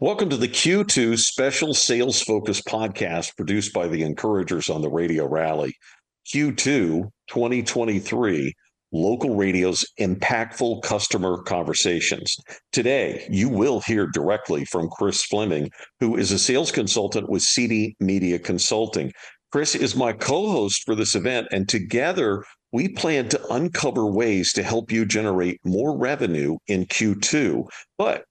Welcome to the Q2 Special Sales Focus podcast produced by the Encouragers on the Radio Rally. Q2 2023, local radio's impactful customer conversations. Today, you will hear directly from Chris Fleming, who is a sales consultant with CD Media Consulting. Chris is my co-host for this event, and together we plan to uncover ways to help you generate more revenue in Q2. But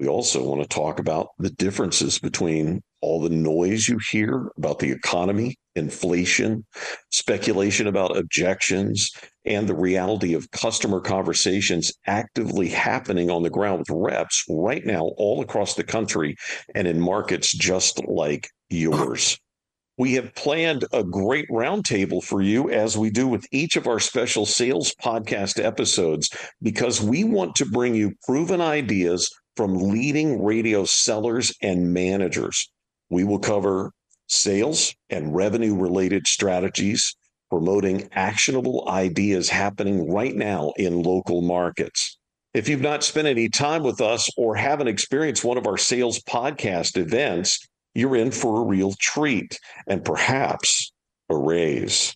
we also want to talk about the differences between all the noise you hear about the economy, inflation, speculation about objections, and the reality of customer conversations actively happening on the ground with reps right now all across the country and in markets just like yours. We have planned a great roundtable for you, as we do with each of our special sales podcast episodes, because we want to bring you proven ideas from leading radio sellers and managers. We will cover sales and revenue-related strategies, promoting actionable ideas happening right now in local markets. If you've not spent any time with us or haven't experienced one of our sales podcast events, you're in for a real treat and perhaps a raise.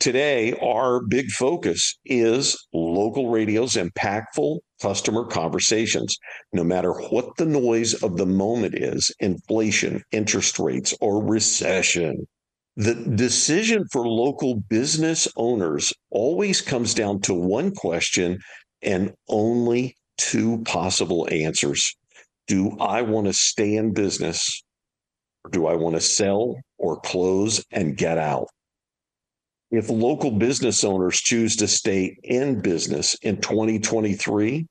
Today, our big focus is local radio's impactful customer conversations. No matter what the noise of the moment is, inflation, interest rates, or recession, the decision for local business owners always comes down to one question and only two possible answers. Do I want to stay in business, or do I want to sell or close and get out? If local business owners choose to stay in business in 2023,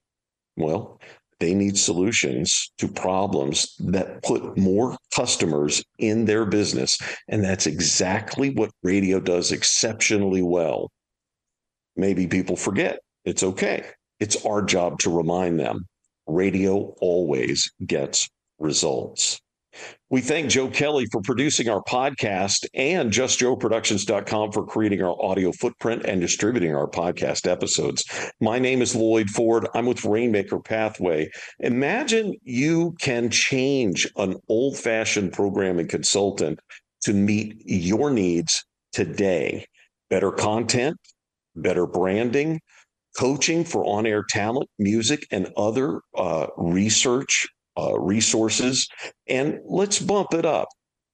well, they need solutions to problems that put more customers in their business. And that's exactly what radio does exceptionally well. Maybe people forget. It's okay. It's our job to remind them. Radio always gets results. We thank Joe Kelly for producing our podcast and JustJoeProductions.com for creating our audio footprint and distributing our podcast episodes. My name is Loyd Ford. I'm with Rainmaker Pathway. Imagine you can change an old-fashioned programming consultant to meet your needs today. Better content, better branding, coaching for on-air talent, music, and other research resources, and let's bump it up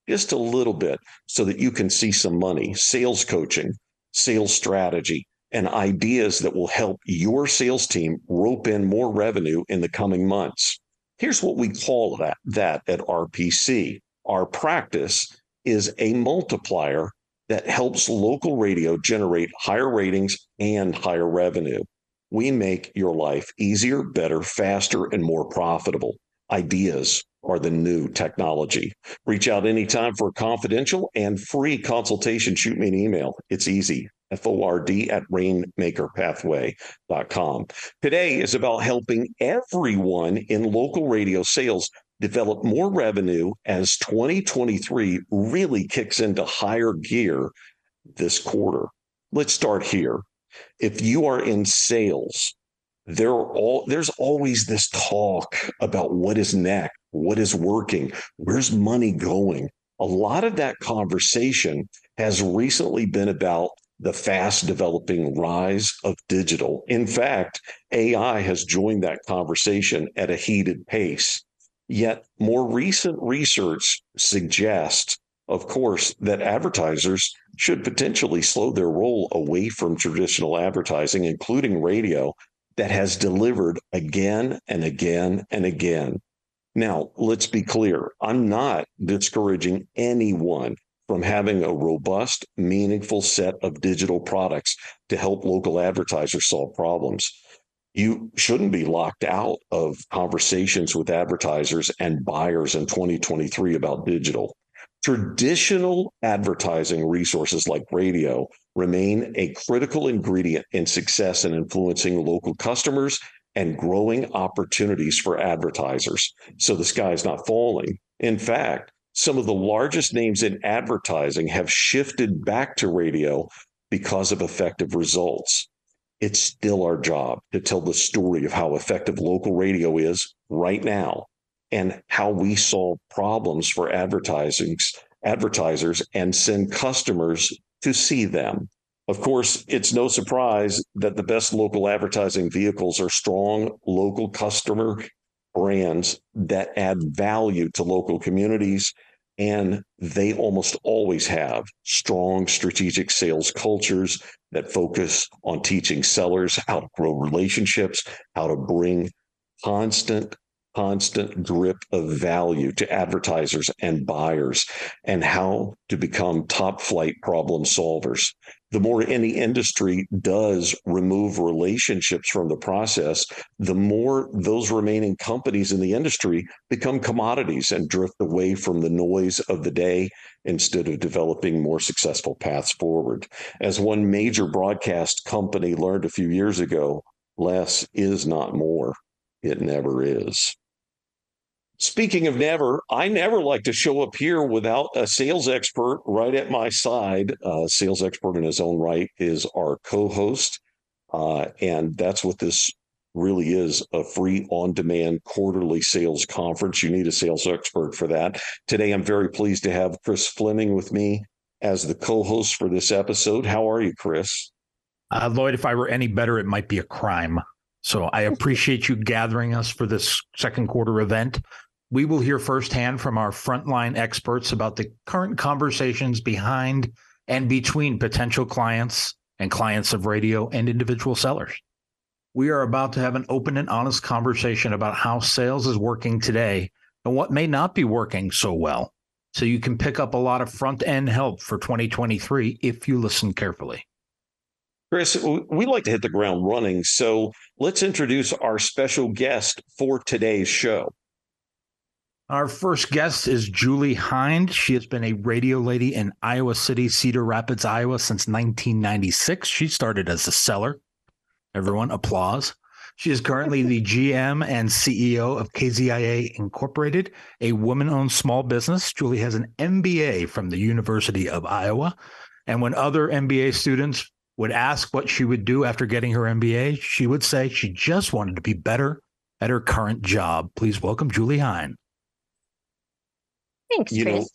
just a little bit so that you can see some money. Sales coaching, sales strategy, and ideas that will help your sales team rope in more revenue in the coming months. Here's what we call that at RPC. Our practice is a multiplier that helps local radio generate higher ratings and higher revenue. We make your life easier, better, faster, and more profitable. Ideas are the new technology. Reach out anytime for a confidential and free consultation. Shoot me an email. It's easy. FORD@rainmakerpathway.com. Today is about helping everyone in local radio sales develop more revenue as 2023 really kicks into higher gear this quarter. Let's start here. If you are in sales, there's always this talk about what is next, what is working, where's money going. A lot of that conversation has recently been about the fast developing rise of digital. In fact, AI has joined that conversation at a heated pace. Yet more recent research suggests, of course, that advertisers should potentially slow their roll away from traditional advertising, including radio, that has delivered again and again and again. Now, let's be clear. I'm not discouraging anyone from having a robust, meaningful set of digital products to help local advertisers solve problems. You shouldn't be locked out of conversations with advertisers and buyers in 2023 about digital. Traditional advertising resources like radio remain a critical ingredient in success in influencing local customers and growing opportunities for advertisers. So the sky is not falling. In fact, some of the largest names in advertising have shifted back to radio because of effective results. It's still our job to tell the story of how effective local radio is right now and how we solve problems for advertisers and send customers to see them. Of course, it's no surprise that the best local advertising vehicles are strong local customer brands that add value to local communities, and they almost always have strong strategic sales cultures that focus on teaching sellers how to grow relationships, how to bring constant drip of value to advertisers and buyers, and how to become top flight problem solvers. The more any industry does remove relationships from the process, the more those remaining companies in the industry become commodities and drift away from the noise of the day instead of developing more successful paths forward. As one major broadcast company learned a few years ago, less is not more. It never is. Speaking of never, I never like to show up here without a sales expert right at my side. Sales expert in his own right is our co-host. And that's what this really is, a free on-demand quarterly sales conference. You need a sales expert for that. Today, I'm very pleased to have Chris Fleming with me as the co-host for this episode. How are you, Chris? Loyd, if I were any better, it might be a crime. So I appreciate you gathering us for this second quarter event. We will hear firsthand from our frontline experts about the current conversations behind and between potential clients and clients of radio and individual sellers. We are about to have an open and honest conversation about how sales is working today and what may not be working so well. So you can pick up a lot of front-end help for 2023 if you listen carefully. Chris, we like to hit the ground running, so let's introduce our special guest for today's show. Our first guest is Julie Hind. She has been a radio lady in Iowa City, Cedar Rapids, Iowa, since 1996. She started as a seller. Everyone, applause. She is currently the GM and CEO of KZIA Incorporated, a woman-owned small business. Julie has an MBA from the University of Iowa, and when other MBA students would ask what she would do after getting her MBA, she would say she just wanted to be better at her current job. Please welcome Julie Hind. Thanks, Chris.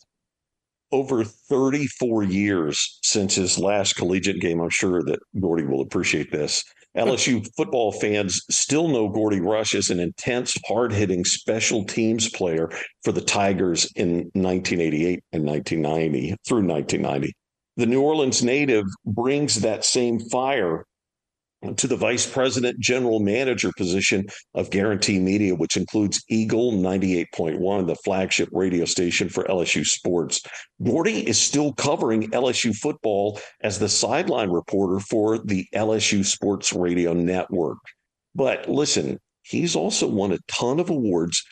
Over 34 years since his last collegiate game, I'm sure that Gordy will appreciate this. LSU football fans still know Gordy Rush as an intense, hard-hitting special teams player for the Tigers in 1988 and 1990 through 1990. The New Orleans native brings that same fire to the vice president general manager position of Guaranty Media, which includes Eagle 98.1, the flagship radio station for LSU sports. Gordy is still covering LSU football as the sideline reporter for the LSU Sports Radio Network. But listen, he's also won a ton of awards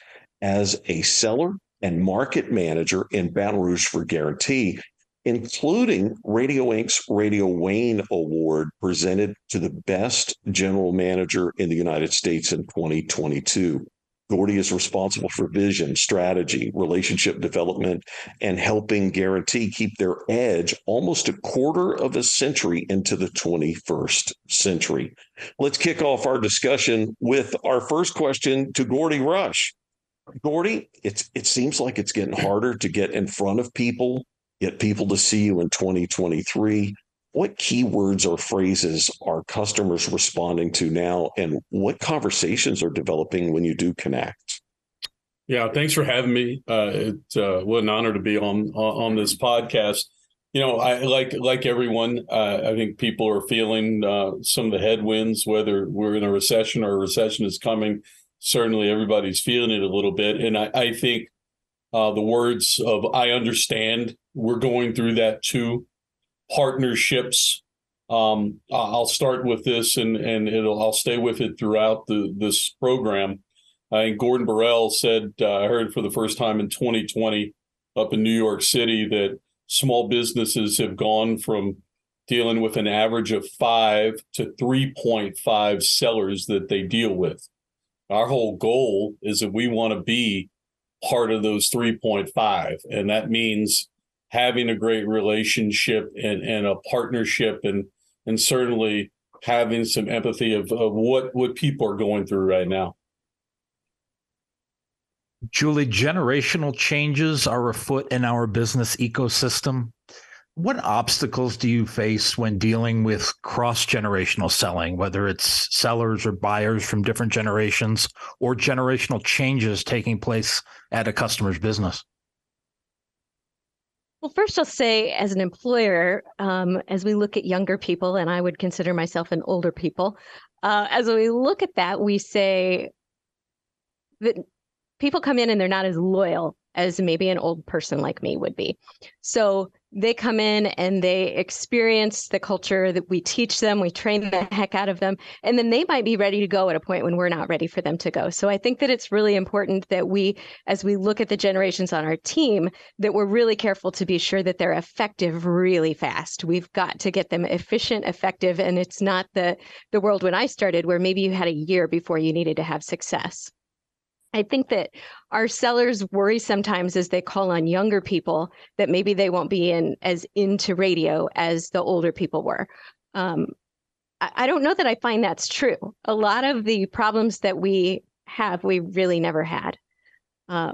as a seller and market manager in Baton Rouge for Guaranty, including Radio Inc.'s Radio Wayne Award, presented to the best general manager in the United States in 2022. Gordy is responsible for vision, strategy, relationship development, and helping Guaranty keep their edge almost a quarter of a century into the 21st century. Let's kick off our discussion with our first question to Gordy Rush. Gordy, it seems like it's getting harder to get in front of people, get people to see you in 2023. What keywords or phrases are customers responding to now, and what conversations are developing when you do connect? Yeah, thanks for having me. What an honor to be on this podcast. You know, I like everyone, I think people are feeling some of the headwinds, whether we're in a recession or a recession is coming. Certainly, everybody's feeling it a little bit, and I think the words of "I understand," we're going through that too. Partnerships. I'll start with this, and I'll stay with it throughout this program. And Gordon Burrell said, I heard for the first time in 2020 up in New York City that small businesses have gone from dealing with an average of 5 to 3.5 sellers that they deal with. Our whole goal is that we want to be part of those 3.5, and that means having a great relationship and a partnership, and certainly having some empathy of what people are going through right now. Julie, generational changes are afoot in our business ecosystem. What obstacles do you face when dealing with cross-generational selling, whether it's sellers or buyers from different generations or generational changes taking place at a customer's business? Well, first, I'll say as an employer, as we look at younger people, and I would consider myself an older people, as we look at that, we say that people come in and they're not as loyal as maybe an old person like me would be. So they come in and they experience the culture that we teach them, we train the heck out of them, and then they might be ready to go at a point when we're not ready for them to go. So I think that it's really important that we, as we look at the generations on our team, that we're really careful to be sure that they're effective really fast. We've got to get them efficient, effective, and it's not the world when I started where maybe you had a year before you needed to have success. I think that our sellers worry sometimes as they call on younger people that maybe they won't be as into radio as the older people were. I don't know that I find that's true. A lot of the problems that we have, we really never had.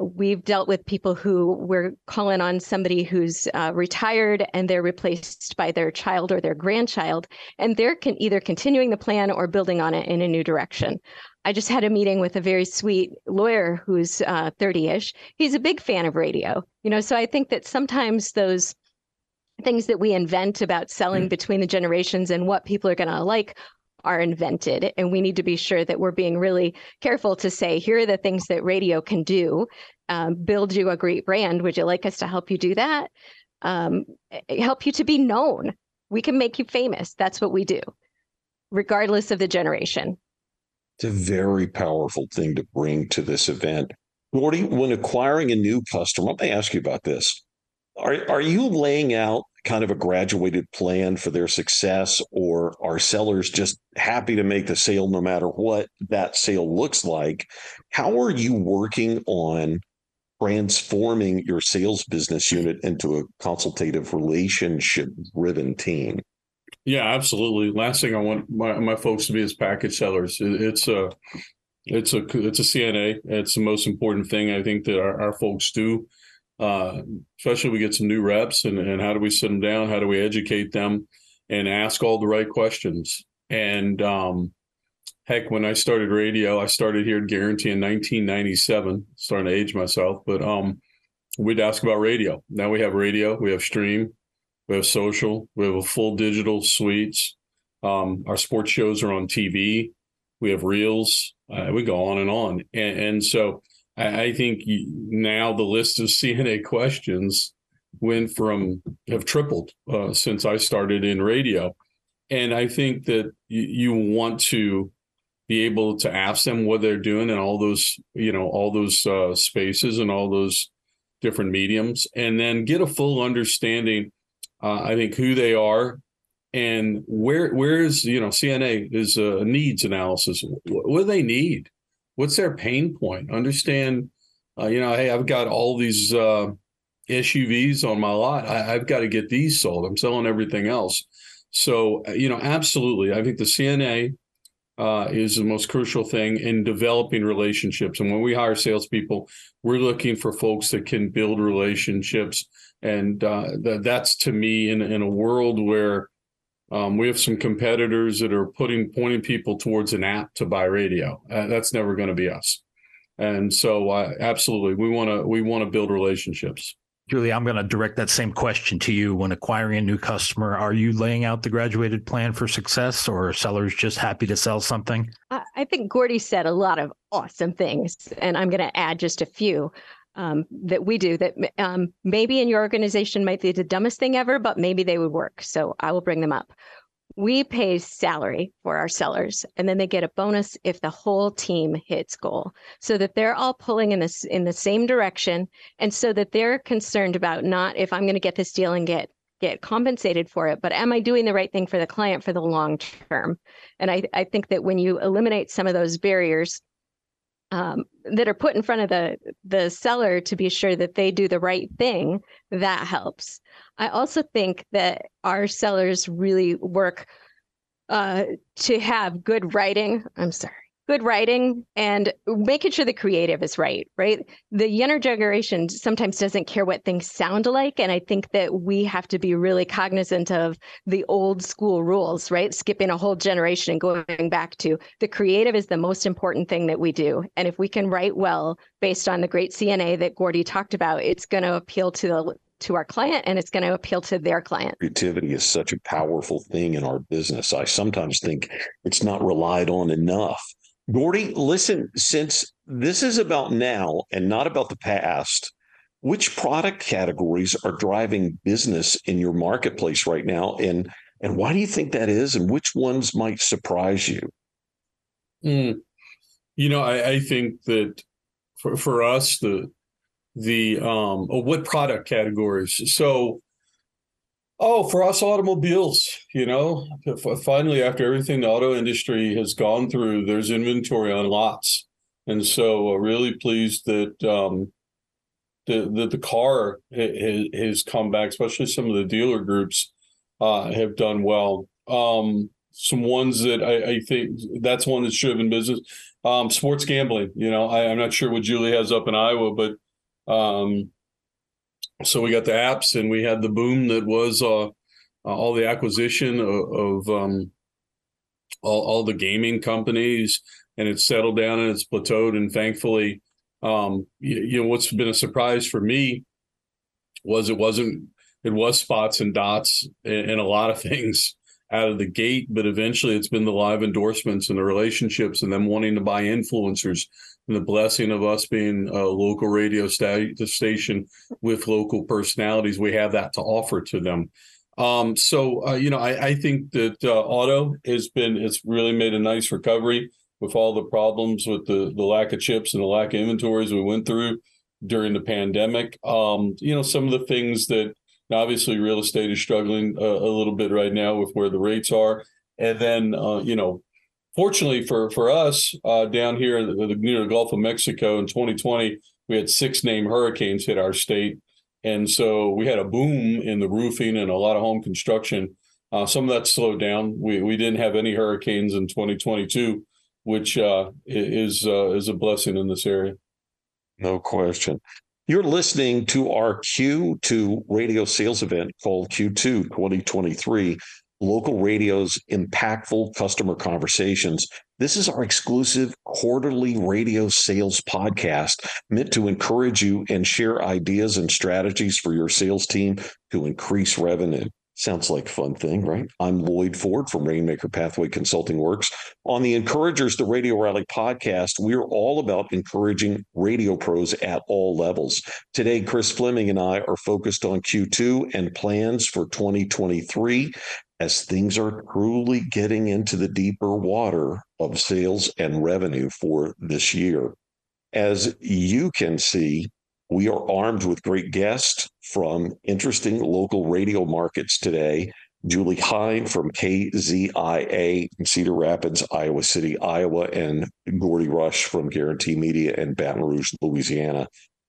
We've dealt with people who we're calling on somebody who's retired and they're replaced by their child or their grandchild, and they're either continuing the plan or building on it in a new direction. I just had a meeting with a very sweet lawyer who's 30-ish. He's a big fan of radio, so I think that sometimes those things that we invent about selling between the generations and what people are going to like are invented, and we need to be sure that we're being really careful to say, here are the things that radio can do, build you a great brand. Would you like us to help you do that? Help you to be known. We can make you famous. That's what we do, regardless of the generation. It's a very powerful thing to bring to this event. Gordy, when acquiring a new customer, let me ask you about this. Are you laying out kind of a graduated plan for their success, or are sellers just happy to make the sale no matter what that sale looks like? How are you working on transforming your sales business unit into a consultative, relationship-driven team? Yeah, absolutely. Last thing I want my folks to be is package sellers. It's a CNA. It's the most important thing I think that our folks do. Especially we get some new reps, and how do we sit them down? How do we educate them and ask all the right questions? And heck, when I started radio, I started here at Guaranty in 1997, starting to age myself, but we'd ask about radio. Now we have radio, we have stream, we have social, we have a full digital suites. Our sports shows are on TV. We have reels. We go on and on. And so I think now the list of CNA questions have tripled since I started in radio. And I think that you want to be able to ask them what they're doing in all those, spaces and all those different mediums, and then get a full understanding, I think, who they are and where is, CNA is a needs analysis. What do they need? What's their pain point? Understand, hey, I've got all these SUVs on my lot. I've got to get these sold. I'm selling everything else. So, absolutely. I think the CNA is the most crucial thing in developing relationships. And when we hire salespeople, we're looking for folks that can build relationships. And that's, to me, in a world where we have some competitors that are pointing people towards an app to buy radio. That's never going to be us. And so absolutely, we want to build relationships. Julie, I'm going to direct that same question to you. When acquiring a new customer, are you laying out the graduated plan for success, or are sellers just happy to sell something? I think Gordy said a lot of awesome things, and I'm going to add just a few. That we do that maybe in your organization might be the dumbest thing ever, but maybe they would work. So I will bring them up. We pay salary for our sellers, and then they get a bonus if the whole team hits goal, so that they're all pulling in the same direction, and so that they're concerned about not if I'm going to get this deal and get compensated for it, but am I doing the right thing for the client for the long term? And I think that when you eliminate some of those barriers that are put in front of the seller to be sure that they do the right thing, that helps. I also think that our sellers really work to have good writing. I'm sorry. good writing and making sure the creative is right, right? The younger generation sometimes doesn't care what things sound like. And I think that we have to be really cognizant of the old school rules, right? Skipping a whole generation and going back to the creative is the most important thing that we do. And if we can write well based on the great CNA that Gordy talked about, it's going to appeal to our client, and it's going to appeal to their client. Creativity is such a powerful thing in our business. I sometimes think it's not relied on enough. Gordy, listen, since this is about now and not about the past, which product categories are driving business in your marketplace right now? And why do you think that is? And which ones might surprise you? You know, I think that for us, what product categories? So, for us, automobiles, you know, finally, after everything the auto industry has gone through, there's inventory on lots. And so really pleased that the car has come back, especially some of the dealer groups have done well. Some ones that I think that's one that's driven business. Sports gambling, you know, I'm not sure what Julie has up in Iowa, but so we got the apps, and we had the boom that was all the acquisition of all the gaming companies, and it's settled down and it's plateaued. And thankfully, you know, what's been a surprise for me was it was spots and dots and a lot of things out of the gate, but eventually it's been the live endorsements and the relationships and them wanting to buy influencers. And the blessing of us being a local radio station with local personalities, we have that to offer to them. You know, I think that auto it's really made a nice recovery with all the problems with the lack of chips and the lack of inventories we went through during the pandemic. You know, some of the things that obviously real estate is struggling a little bit right now with where the rates are. And then, you know, fortunately for us down here near the Gulf of Mexico in 2020, we had 6 named hurricanes hit our state. And so we had a boom in the roofing and a lot of home construction. Some of that slowed down. We didn't have any hurricanes in 2022, which is a blessing in this area. No question. You're listening to our Q2 radio sales event called Q2 2023. Local radio's impactful customer conversations. This is our exclusive quarterly radio sales podcast meant to encourage you and share ideas and strategies for your sales team to increase revenue. Sounds like a fun thing, right? I'm Loyd Ford from Rainmaker Pathway Consulting Works. On the Encouragers, the Radio Rally podcast, we're all about encouraging radio pros at all levels. Today, Chris Fleming and I are focused on Q2 and plans for 2023 as things are truly getting into the deeper water of sales and revenue for this year. As you can see, we are armed with great guests from interesting local radio markets today. Julie Hind from KZIA in Cedar Rapids, Iowa City, Iowa, and Gordy Rush from Guaranty Media in Baton Rouge, Louisiana.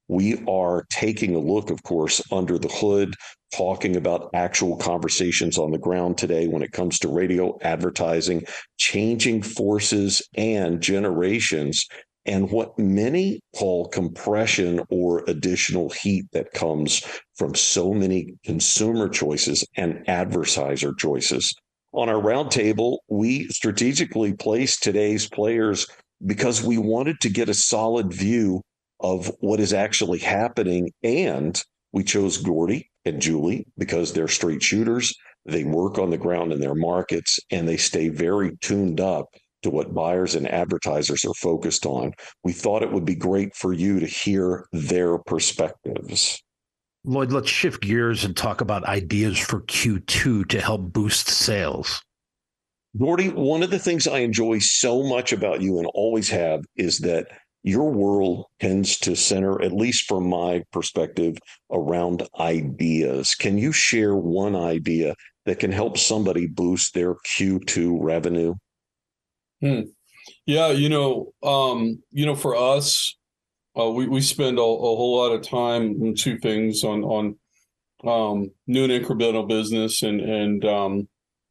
We are taking a look, of course, under the hood, talking about actual conversations on the ground today when it comes to radio advertising, changing forces and generations, and what many call compression or additional heat that comes from so many consumer choices and advertiser choices. On our roundtable, we strategically placed today's players because we wanted to get a solid view of what is actually happening. And we chose Gordy and Julie because they're straight shooters. They work on the ground in their markets, and they stay very tuned up to what buyers and advertisers are focused on. We thought it would be great for you to hear their perspectives. Loyd, let's shift gears and talk about ideas for Q2 to help boost sales. Gordy, one of the things I enjoy so much about you and always have is that your world tends to center, at least from my perspective, around ideas. Can you share one idea that can help somebody boost their Q2 revenue? Yeah, you know, for us, we spend a whole lot of time on two things on new and incremental business, and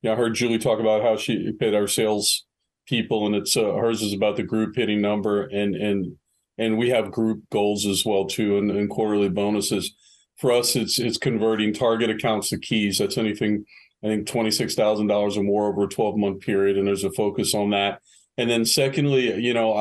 yeah, I heard Julie talk about how she paid our sales people, and it's hers is about the group hitting number, and we have group goals as well too, and quarterly bonuses. For us, it's converting target accounts to keys. That's anything, I think, $26,000 or more over a 12-month period, and there's a focus on that. And then secondly, you know,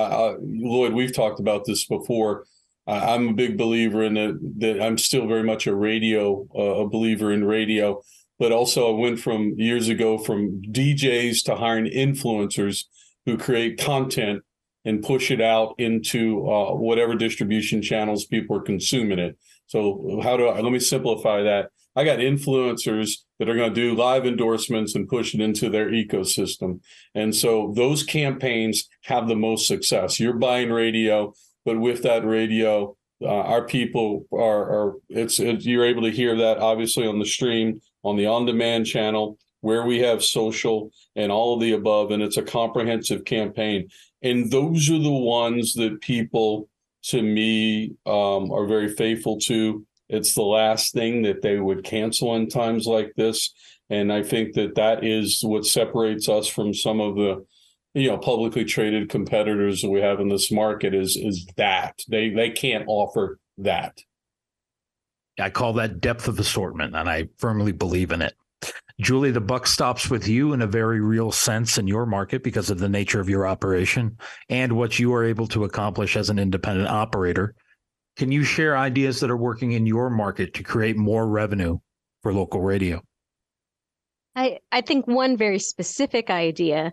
Loyd, we've talked about this before. I'm a big believer in that I'm still very much a believer in radio, but also I went from years ago from DJs to hiring influencers who create content and push it out into whatever distribution channels people are consuming it. So let me simplify that. I got influencers that are going to do live endorsements and push it into their ecosystem. And so those campaigns have the most success. You're buying radio, but with that radio, our people you're able to hear that obviously on the stream, on the on-demand channel, where we have social and all of the above. And it's a comprehensive campaign. And those are the ones that people, to me, are very faithful to. It's the last thing that they would cancel in times like this. And I think that is what separates us from some of the, you know, publicly traded competitors that we have in this market is that they can't offer that. I call that depth of assortment, and I firmly believe in it. Julie, the buck stops with you in a very real sense in your market because of the nature of your operation and what you are able to accomplish as an independent operator. Can you share ideas that are working in your market to create more revenue for local radio? I think one very specific idea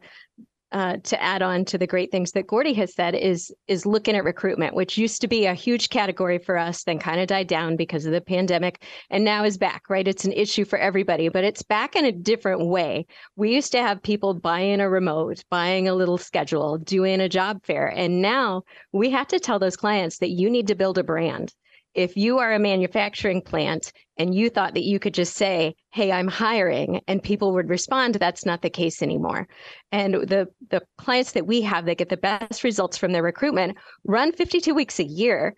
to add on to the great things that Gordy has said is looking at recruitment, which used to be a huge category for us, then kind of died down because of the pandemic, and now is back, right? It's an issue for everybody, but it's back in a different way. We used to have people buying a remote, buying a little schedule, doing a job fair, and now we have to tell those clients that you need to build a brand. If you are a manufacturing plant and you thought that you could just say, hey, I'm hiring, and people would respond, that's not the case anymore. And the clients that we have that get the best results from their recruitment run 52 weeks a year,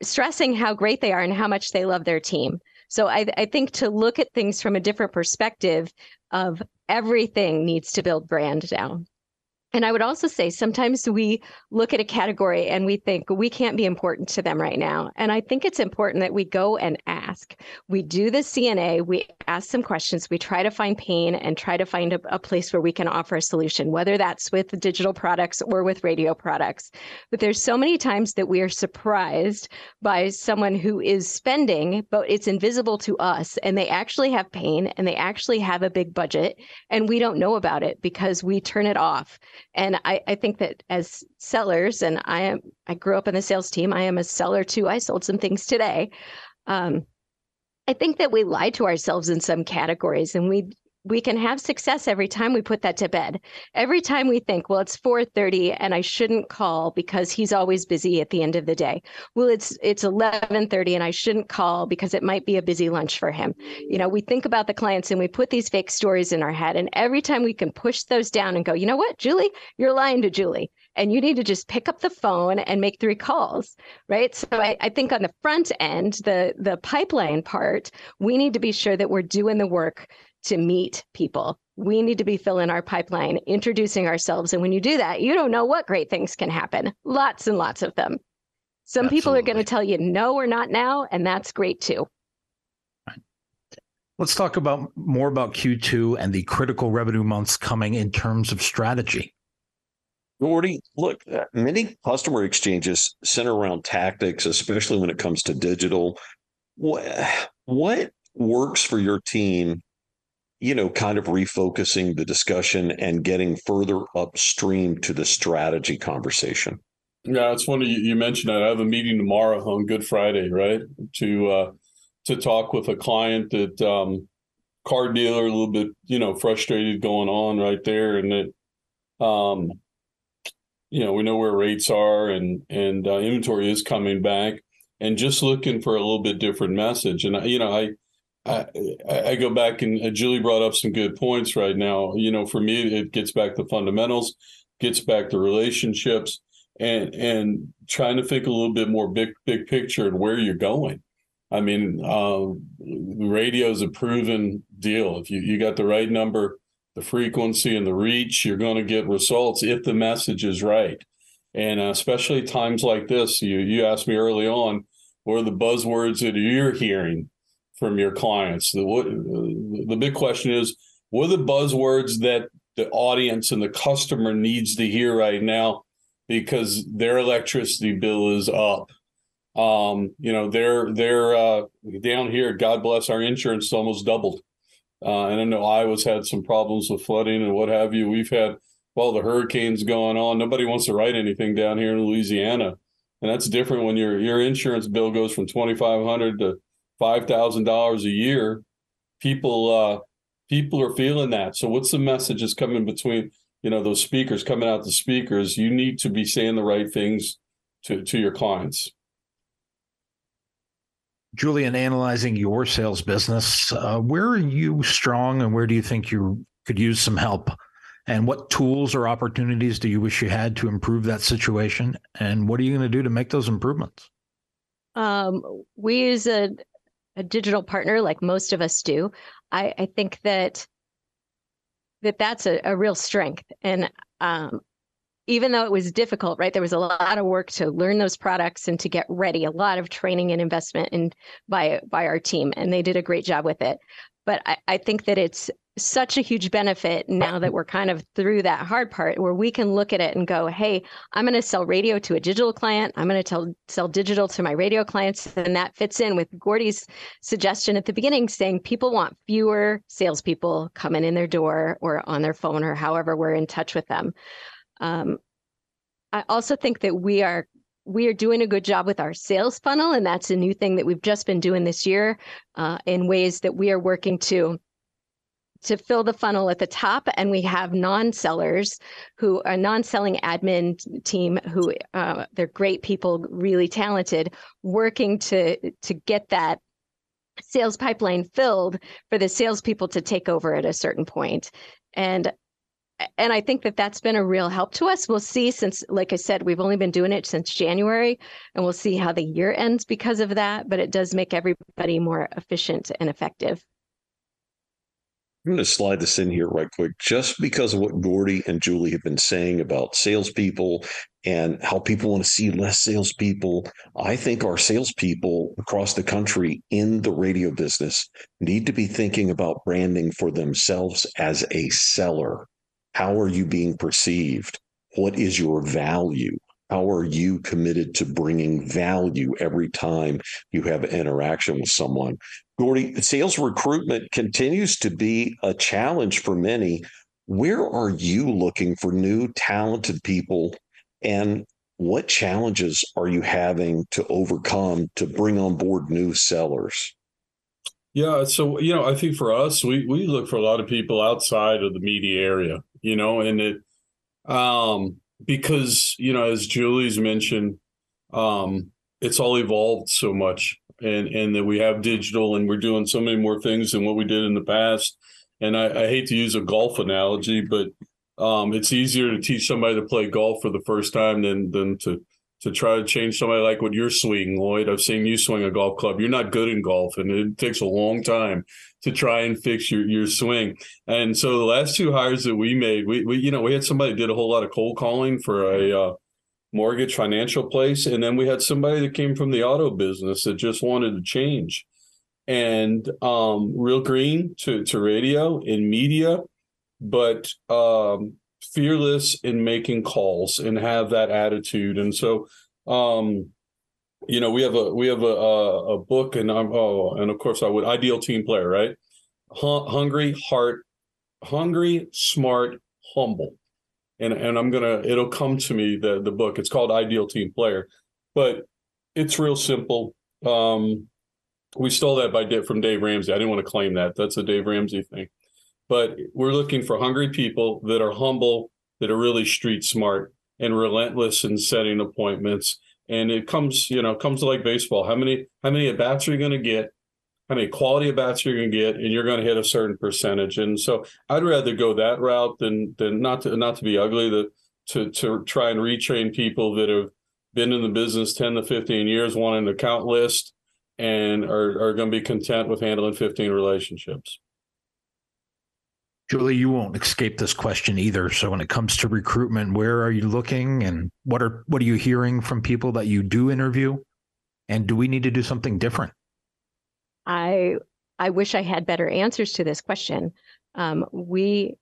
stressing how great they are and how much they love their team. So I think to look at things from a different perspective of everything needs to build brand now. And I would also say sometimes we look at a category and we think we can't be important to them right now. And I think it's important that we go and ask. We do the CNA, we ask some questions, we try to find pain and try to find a place where we can offer a solution, whether that's with digital products or with radio products. But there's so many times that we are surprised by someone who is spending, but it's invisible to us, and they actually have pain and they actually have a big budget, and we don't know about it because we turn it off. And I think that as sellers, and I grew up in the sales team, I am a seller too. I sold some things today. I think that we lie to ourselves in some categories, and we can have success every time we put that to bed. Every time we think, well, it's 4:30 and I shouldn't call because he's always busy at the end of the day. Well, it's 11:30 and I shouldn't call because it might be a busy lunch for him. You know, we think about the clients and we put these fake stories in our head. And every time we can push those down and go, you know what, Julie, you're lying to Julie. And you need to just pick up the phone and make 3 calls, right? So I think on the front end, the pipeline part, we need to be sure that we're doing the work to meet people. We need to be filling our pipeline, introducing ourselves. And when you do that, you don't know what great things can happen. Lots and lots of them. Some Absolutely. People are going to tell you, no, or not now. And that's great too. Let's talk about more about Q2 and the critical revenue months coming in terms of strategy. Gordy, look, many customer exchanges center around tactics, especially when it comes to digital. What works for your team, you know, kind of refocusing the discussion and getting further upstream to the strategy conversation? Yeah, it's funny you mentioned that. I have a meeting tomorrow on Good Friday, right, to talk with a client that car dealer, a little bit, you know, frustrated going on right there. And that, you know, we know where rates are and inventory is coming back, and just looking for a little bit different message. And, you know, I go back, and Julie brought up some good points right now. You know, for me, it gets back to fundamentals, gets back to relationships, and trying to think a little bit more big picture and where you're going. I mean, radio is a proven deal. If you got the right number the frequency and the reach, you're going to get results if the message is right. And especially times like this, you asked me early on, what are the buzzwords that you're hearing from your clients? The big question is, what are the buzzwords that the audience and the customer needs to hear right now because their electricity bill is up? They're down here, God bless our insurance, almost doubled. And I know Iowa's had some problems with flooding and what have you. We've had all the hurricanes going on. Nobody wants to write anything down here in Louisiana. And that's different when your insurance bill goes from $2,500 to $5,000 a year. People are feeling that. So what's the message that's coming between, those speakers coming out the speakers? You need to be saying the right things to your clients. Julian, analyzing your sales business, where are you strong and where do you think you could use some help? And what tools or opportunities do you wish you had to improve that situation? And what are you going to do to make those improvements? We use a digital partner like most of us do. I think that's a real strength. And even though it was difficult, right, there was a lot of work to learn those products and to get ready, a lot of training and investment by our team, and they did a great job with it. But I think that it's such a huge benefit now that we're kind of through that hard part where we can look at it and go, hey, I'm going to sell radio to a digital client. I'm going to sell digital to my radio clients. And that fits in with Gordy's suggestion at the beginning, saying people want fewer salespeople coming in their door or on their phone or however we're in touch with them. I also think that we are doing a good job with our sales funnel. And that's a new thing that we've just been doing this year in ways that we are working to fill the funnel at the top. And we have non-sellers who are non-selling admin team who they're great people, really talented, working to get that sales pipeline filled for the salespeople to take over at a certain point. And I think that that's been a real help to us. We'll see since, like I said, we've only been doing it since January, and we'll see how the year ends because of that. But it does make everybody more efficient and effective. I'm going to slide this in here right quick, just because of what Gordy and Julie have been saying about salespeople and how people want to see less salespeople. I think our salespeople across the country in the radio business need to be thinking about branding for themselves as a seller. How are you being perceived? What is your value? How are you committed to bringing value every time you have interaction with someone? Gordy, sales recruitment continues to be a challenge for many. Where are you looking for new talented people? And what challenges are you having to overcome to bring on board new sellers? Yeah. So, I think for us, we look for a lot of people outside of the media area, and it because, as Julie's mentioned, it's all evolved so much and that we have digital and we're doing so many more things than what we did in the past. And I hate to use a golf analogy, but it's easier to teach somebody to play golf for the first time than to try to change somebody like what you're swinging, Loyd. I've seen you swing a golf club. You're not good in golf, and it takes a long time to try and fix your swing. And so the last two hires that we made, we had somebody did a whole lot of cold calling for a mortgage financial place, and then we had somebody that came from the auto business that just wanted to change. And real green to radio and media, but fearless in making calls and have that attitude. And so, we have a book and of course I would Ideal Team Player, right? Hungry, smart, humble. And it'll come to me, the book, it's called Ideal Team Player, but it's real simple. We stole that from Dave Ramsey. I didn't want to claim that. That's a Dave Ramsey thing. But we're looking for hungry people that are humble, that are really street smart and relentless in setting appointments. And it comes to like baseball. How many at-bats are you going to get? How many quality at-bats are you going to get? And you're going to hit a certain percentage. And so I'd rather go that route than not to be ugly, to try and retrain people that have been in the business 10 to 15 years, want an account list, and are going to be content with handling 15 relationships. Julie, you won't escape this question either. So when it comes to recruitment, where are you looking and what are you hearing from people that you do interview? And do we need to do something different? I wish I had better answers to this question. We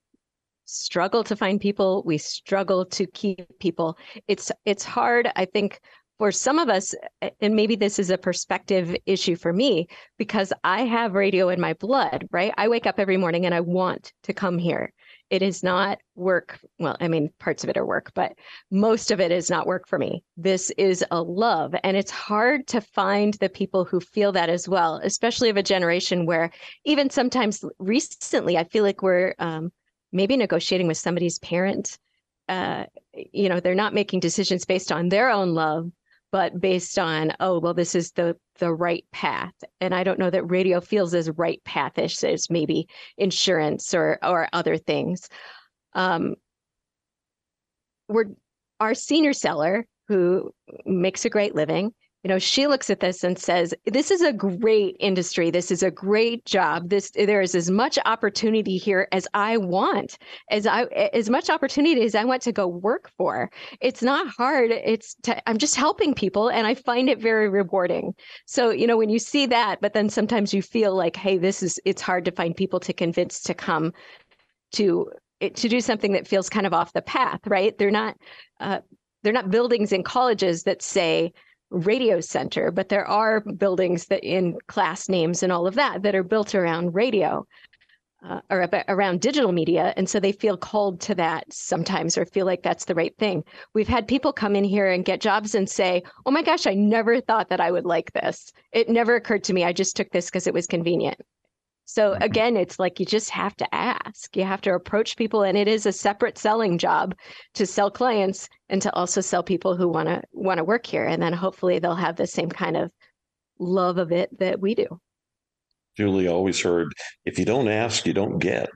struggle to find people. We struggle to keep people. It's hard, I think, for some of us, and maybe this is a perspective issue for me, because I have radio in my blood, right? I wake up every morning and I want to come here. It is not work. Well, I mean, parts of it are work, but most of it is not work for me. This is a love, and it's hard to find the people who feel that as well, especially of a generation where even sometimes recently, I feel like we're maybe negotiating with somebody's parent. You know, they're not making decisions based on their own love, but based on, oh, well, this is the right path. And I don't know that radio feels as right pathish as maybe insurance or other things. Our senior seller, who makes a great living, you know, she looks at this and says, this is a great industry. This is a great job. There is as much opportunity here as I want, as much opportunity as I want to go work for. It's not hard. I'm just helping people, and I find it very rewarding. So, you know, when you see that, but then sometimes you feel like, hey, it's hard to find people to convince to come to do something that feels kind of off the path, right? They're not buildings in colleges that say radio center, but there are buildings that in class names and all of that are built around radio or around digital media. And so they feel called to that sometimes, or feel like that's the right thing. We've had people come in here and get jobs and say, oh my gosh, I never thought that I would like this. It never occurred to me. I just took this because it was convenient. So again, it's like, you just have to ask, you have to approach people, and it is a separate selling job to sell clients and to also sell people who want to work here. And then hopefully they'll have the same kind of love of it that we do. Julie always heard, if you don't ask, you don't get.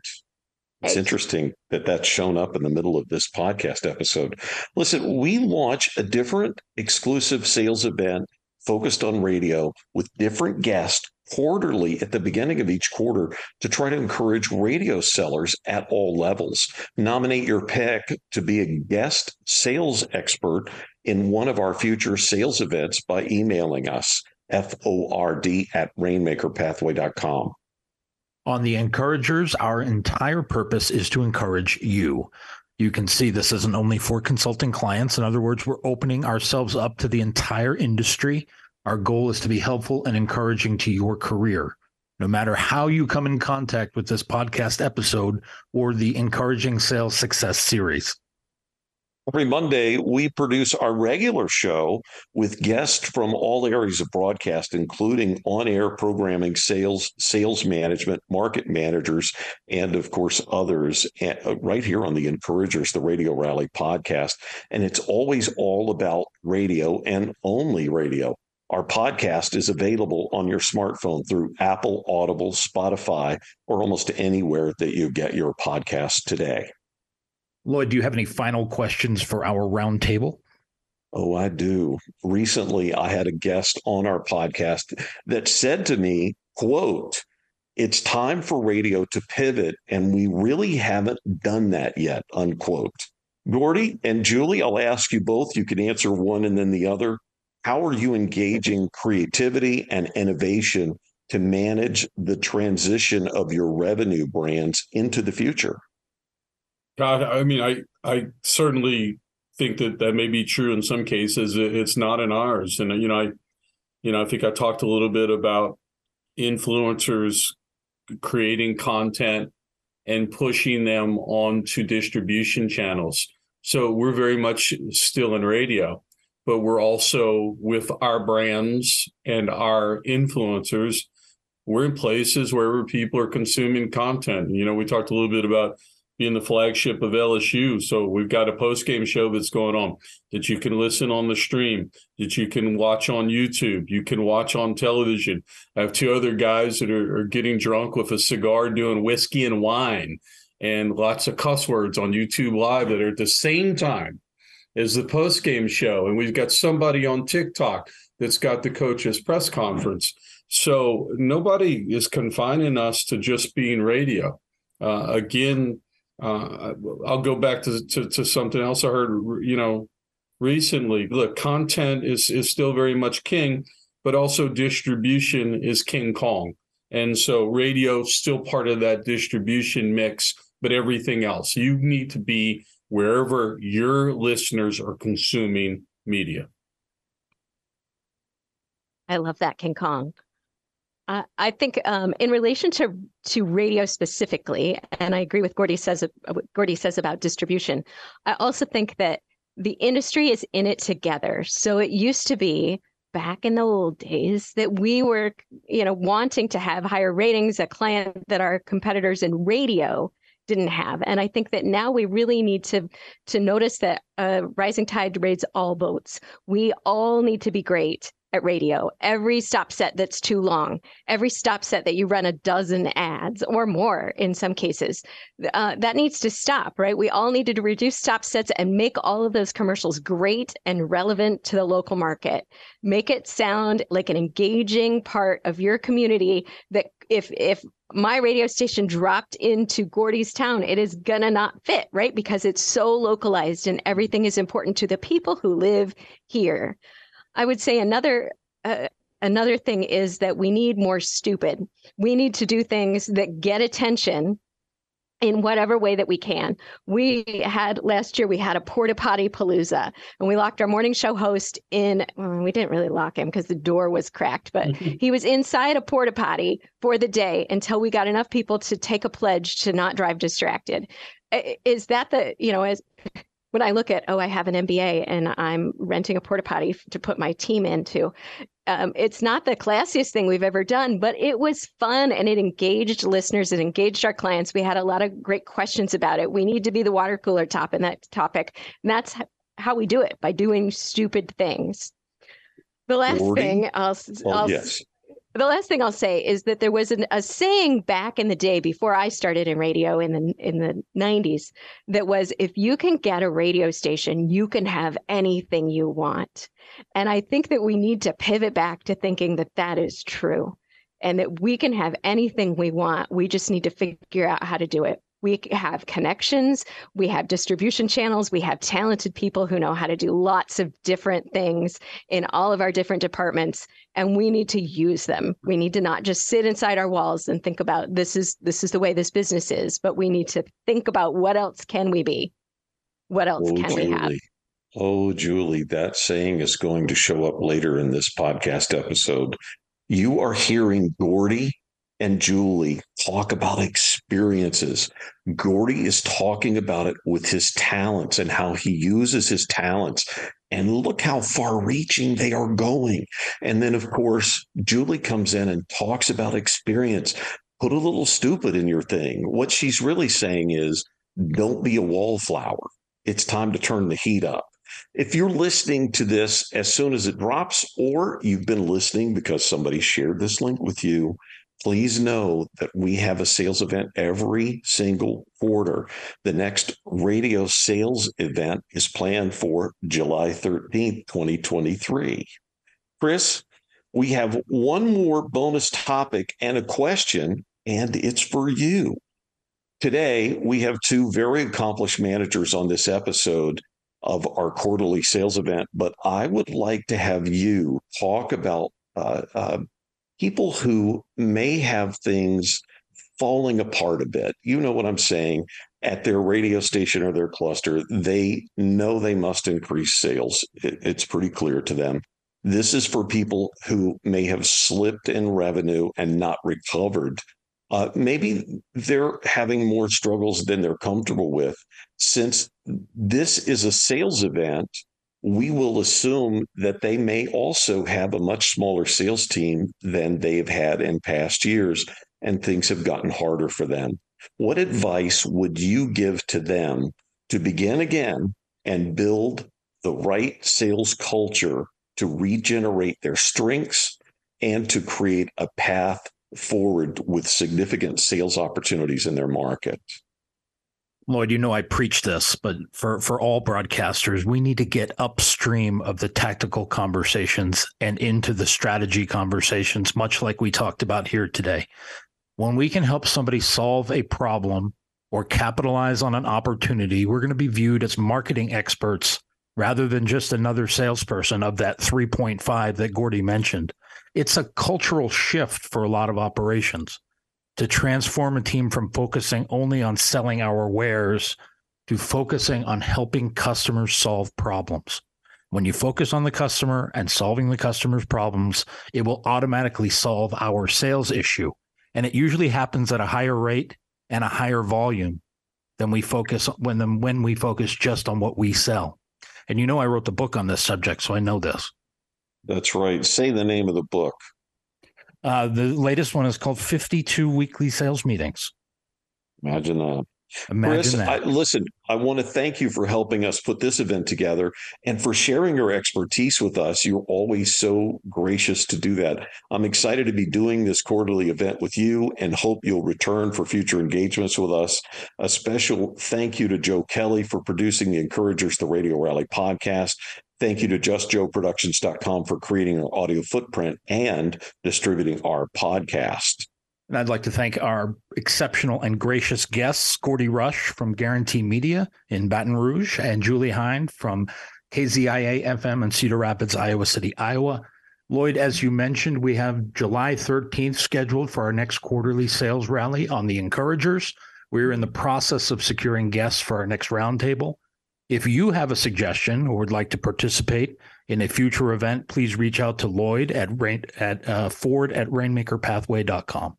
It's interesting that that's shown up in the middle of this podcast episode. Listen, we launch a different exclusive sales event focused on radio with different guests quarterly at the beginning of each quarter to try to encourage radio sellers at all levels. Nominate your pick to be a guest sales expert in one of our future sales events by emailing us, FORD@rainmakerpathway.com. On The Encouragers, our entire purpose is to encourage you. You can see this isn't only for consulting clients. In other words, we're opening ourselves up to the entire industry. Our goal is to be helpful and encouraging to your career. No matter how you come in contact with this podcast episode or the Encouraging Sales Success series. Every Monday, we produce our regular show with guests from all areas of broadcast, including on-air programming, sales management, market managers, and of course, others, right here on The Encouragers, the Radio Rally podcast. And it's always all about radio and only radio. Our podcast is available on your smartphone through Apple, Audible, Spotify, or almost anywhere that you get your podcast today. Loyd, do you have any final questions for our roundtable? Oh, I do. Recently, I had a guest on our podcast that said to me, quote, "It's time for radio to pivot, and we really haven't done that yet," unquote. Gordy and Julie, I'll ask you both. You can answer one and then the other. How are you engaging creativity and innovation to manage the transition of your revenue brands into the future? God, I mean, I certainly think that may be true in some cases. It's not in ours. And, you know, I think I talked a little bit about influencers creating content and pushing them onto distribution channels. So we're very much still in radio, but we're also, with our brands and our influencers, we're in places wherever people are consuming content. You know, we talked a little bit about being the flagship of LSU. So we've got a post-game show that's going on that you can listen on the stream, that you can watch on YouTube, you can watch on television. I have two other guys that are getting drunk with a cigar doing whiskey and wine and lots of cuss words on YouTube Live that are at the same time is the post-game show. And we've got somebody on TikTok that's got the coach's press conference. So nobody is confining us to just being radio. I'll go back to something else I heard, recently. Look, content is still very much king, but also distribution is King Kong. And so radio is still part of that distribution mix, but everything else. You need to be wherever your listeners are consuming media. I love that, King Kong. I think in relation to radio specifically, and I agree with what Gordy says about distribution, I also think that the industry is in it together. So it used to be back in the old days that we were, wanting to have higher ratings, a client that our competitors in radio didn't have. And I think that now we really need to notice that rising tide raises all boats. We all need to be great at radio. Every stop set that's too long, every stop set that you run 12 ads or more in some cases, that needs to stop, right? We all needed to reduce stop sets and make all of those commercials great and relevant to the local market. Make it sound like an engaging part of your community that if my radio station dropped into Gordy's town, it is gonna not fit, right? Because it's so localized and everything is important to the people who live here. I would say another thing is that we need more stupid. We need to do things that get attention in whatever way that we can. Last year we had a porta potty palooza, and we locked our morning show host in. Well, we didn't really lock him because the door was cracked, but he was inside a porta potty for the day until we got enough people to take a pledge to not drive distracted. Is that when I look at, I have an MBA and I'm renting a porta potty to put my team into, it's not the classiest thing we've ever done, but it was fun and it engaged listeners, it engaged our clients. We had a lot of great questions about it. We need to be the water cooler top in that topic. And that's how we do it, by doing stupid things. The last thing I'll say is that there was a saying back in the day before I started in radio in the 90s that was, if you can get a radio station, you can have anything you want. And I think that we need to pivot back to thinking that that is true and that we can have anything we want. We just need to figure out how to do it. We have connections, we have distribution channels, we have talented people who know how to do lots of different things in all of our different departments, and we need to use them. We need to not just sit inside our walls and think about this is the way this business is, but we need to think about what else can we be? What else can we have? Oh, Julie, that saying is going to show up later in this podcast episode. You are hearing Gordy and Julie talk about experiences. Gordy is talking about it with his talents and how he uses his talents. And look how far-reaching they are going. And then, of course, Julie comes in and talks about experience. Put a little stupid in your thing. What she's really saying is, don't be a wallflower. It's time to turn the heat up. If you're listening to this as soon as it drops, or you've been listening because somebody shared this link with you, please know that we have a sales event every single quarter. The next radio sales event is planned for July 13th, 2023. Chris, we have one more bonus topic and a question, and it's for you. Today, we have two very accomplished managers on this episode of our quarterly sales event, but I would like to have you talk about people who may have things falling apart a bit. You know what I'm saying? At their radio station or their cluster, they know they must increase sales. It's pretty clear to them. This is for people who may have slipped in revenue and not recovered. Maybe they're having more struggles than they're comfortable with. Since this is a sales event, we will assume that they may also have a much smaller sales team than they've had in past years, and things have gotten harder for them. What advice would you give to them to begin again and build the right sales culture to regenerate their strengths and to create a path forward with significant sales opportunities in their market? Loyd, I preach this, but for all broadcasters, we need to get upstream of the tactical conversations and into the strategy conversations, much like we talked about here today. when we can help somebody solve a problem or capitalize on an opportunity, we're going to be viewed as marketing experts rather than just another salesperson of that 3.5 that Gordy mentioned. It's a cultural shift for a lot of operations to transform a team from focusing only on selling our wares to focusing on helping customers solve problems. When you focus on the customer and solving the customer's problems, it will automatically solve our sales issue. And it usually happens at a higher rate and a higher volume than we focus when we focus just on what we sell. And you know, I wrote the book on this subject, so I know this. That's right. Say the name of the book. The latest one is called 52 Weekly Sales Meetings. Imagine that. Listen, I want to thank you for helping us put this event together and for sharing your expertise with us. You're always so gracious to do that. I'm excited to be doing this quarterly event with you and hope you'll return for future engagements with us. A special thank you to Joe Kelly for producing the Encouragers, the Radio Rally podcast. Thank you to JustJoeProductions.com for creating our audio footprint and distributing our podcast. And I'd like to thank our exceptional and gracious guests, Gordy Rush from Guaranty Media in Baton Rouge and Julie Hind from KZIA FM in Cedar Rapids, Iowa City, Iowa. Loyd, as you mentioned, we have July 13th scheduled for our next quarterly sales rally on the Encouragers. We're in the process of securing guests for our next roundtable. If you have a suggestion or would like to participate in a future event, please reach out to Loyd at rainmakerpathway.com.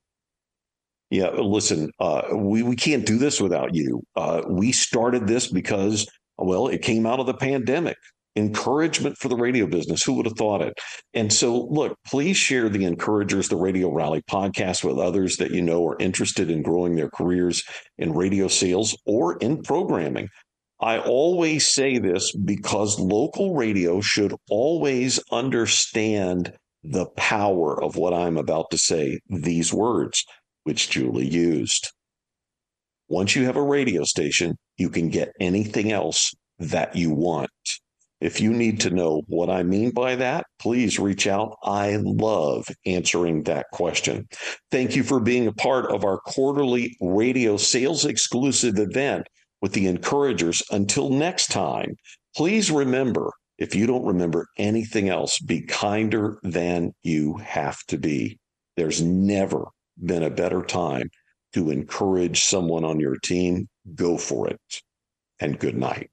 Yeah, listen, we can't do this without you. We started this because, well, it came out of the pandemic. Encouragement for the radio business. Who would have thought it? And so, look, please share the Encouragers, the Radio Rally podcast with others that you know are interested in growing their careers in radio sales or in programming. I always say this because local radio should always understand the power of what I'm about to say, these words, which Julie used. Once you have a radio station, you can get anything else that you want. If you need to know what I mean by that, please reach out. I love answering that question. Thank you for being a part of our quarterly radio sales exclusive event with the Encouragers. Until next time, please remember, if you don't remember anything else, be kinder than you have to be. There's never been a better time to encourage someone on your team. Go for it, and good night.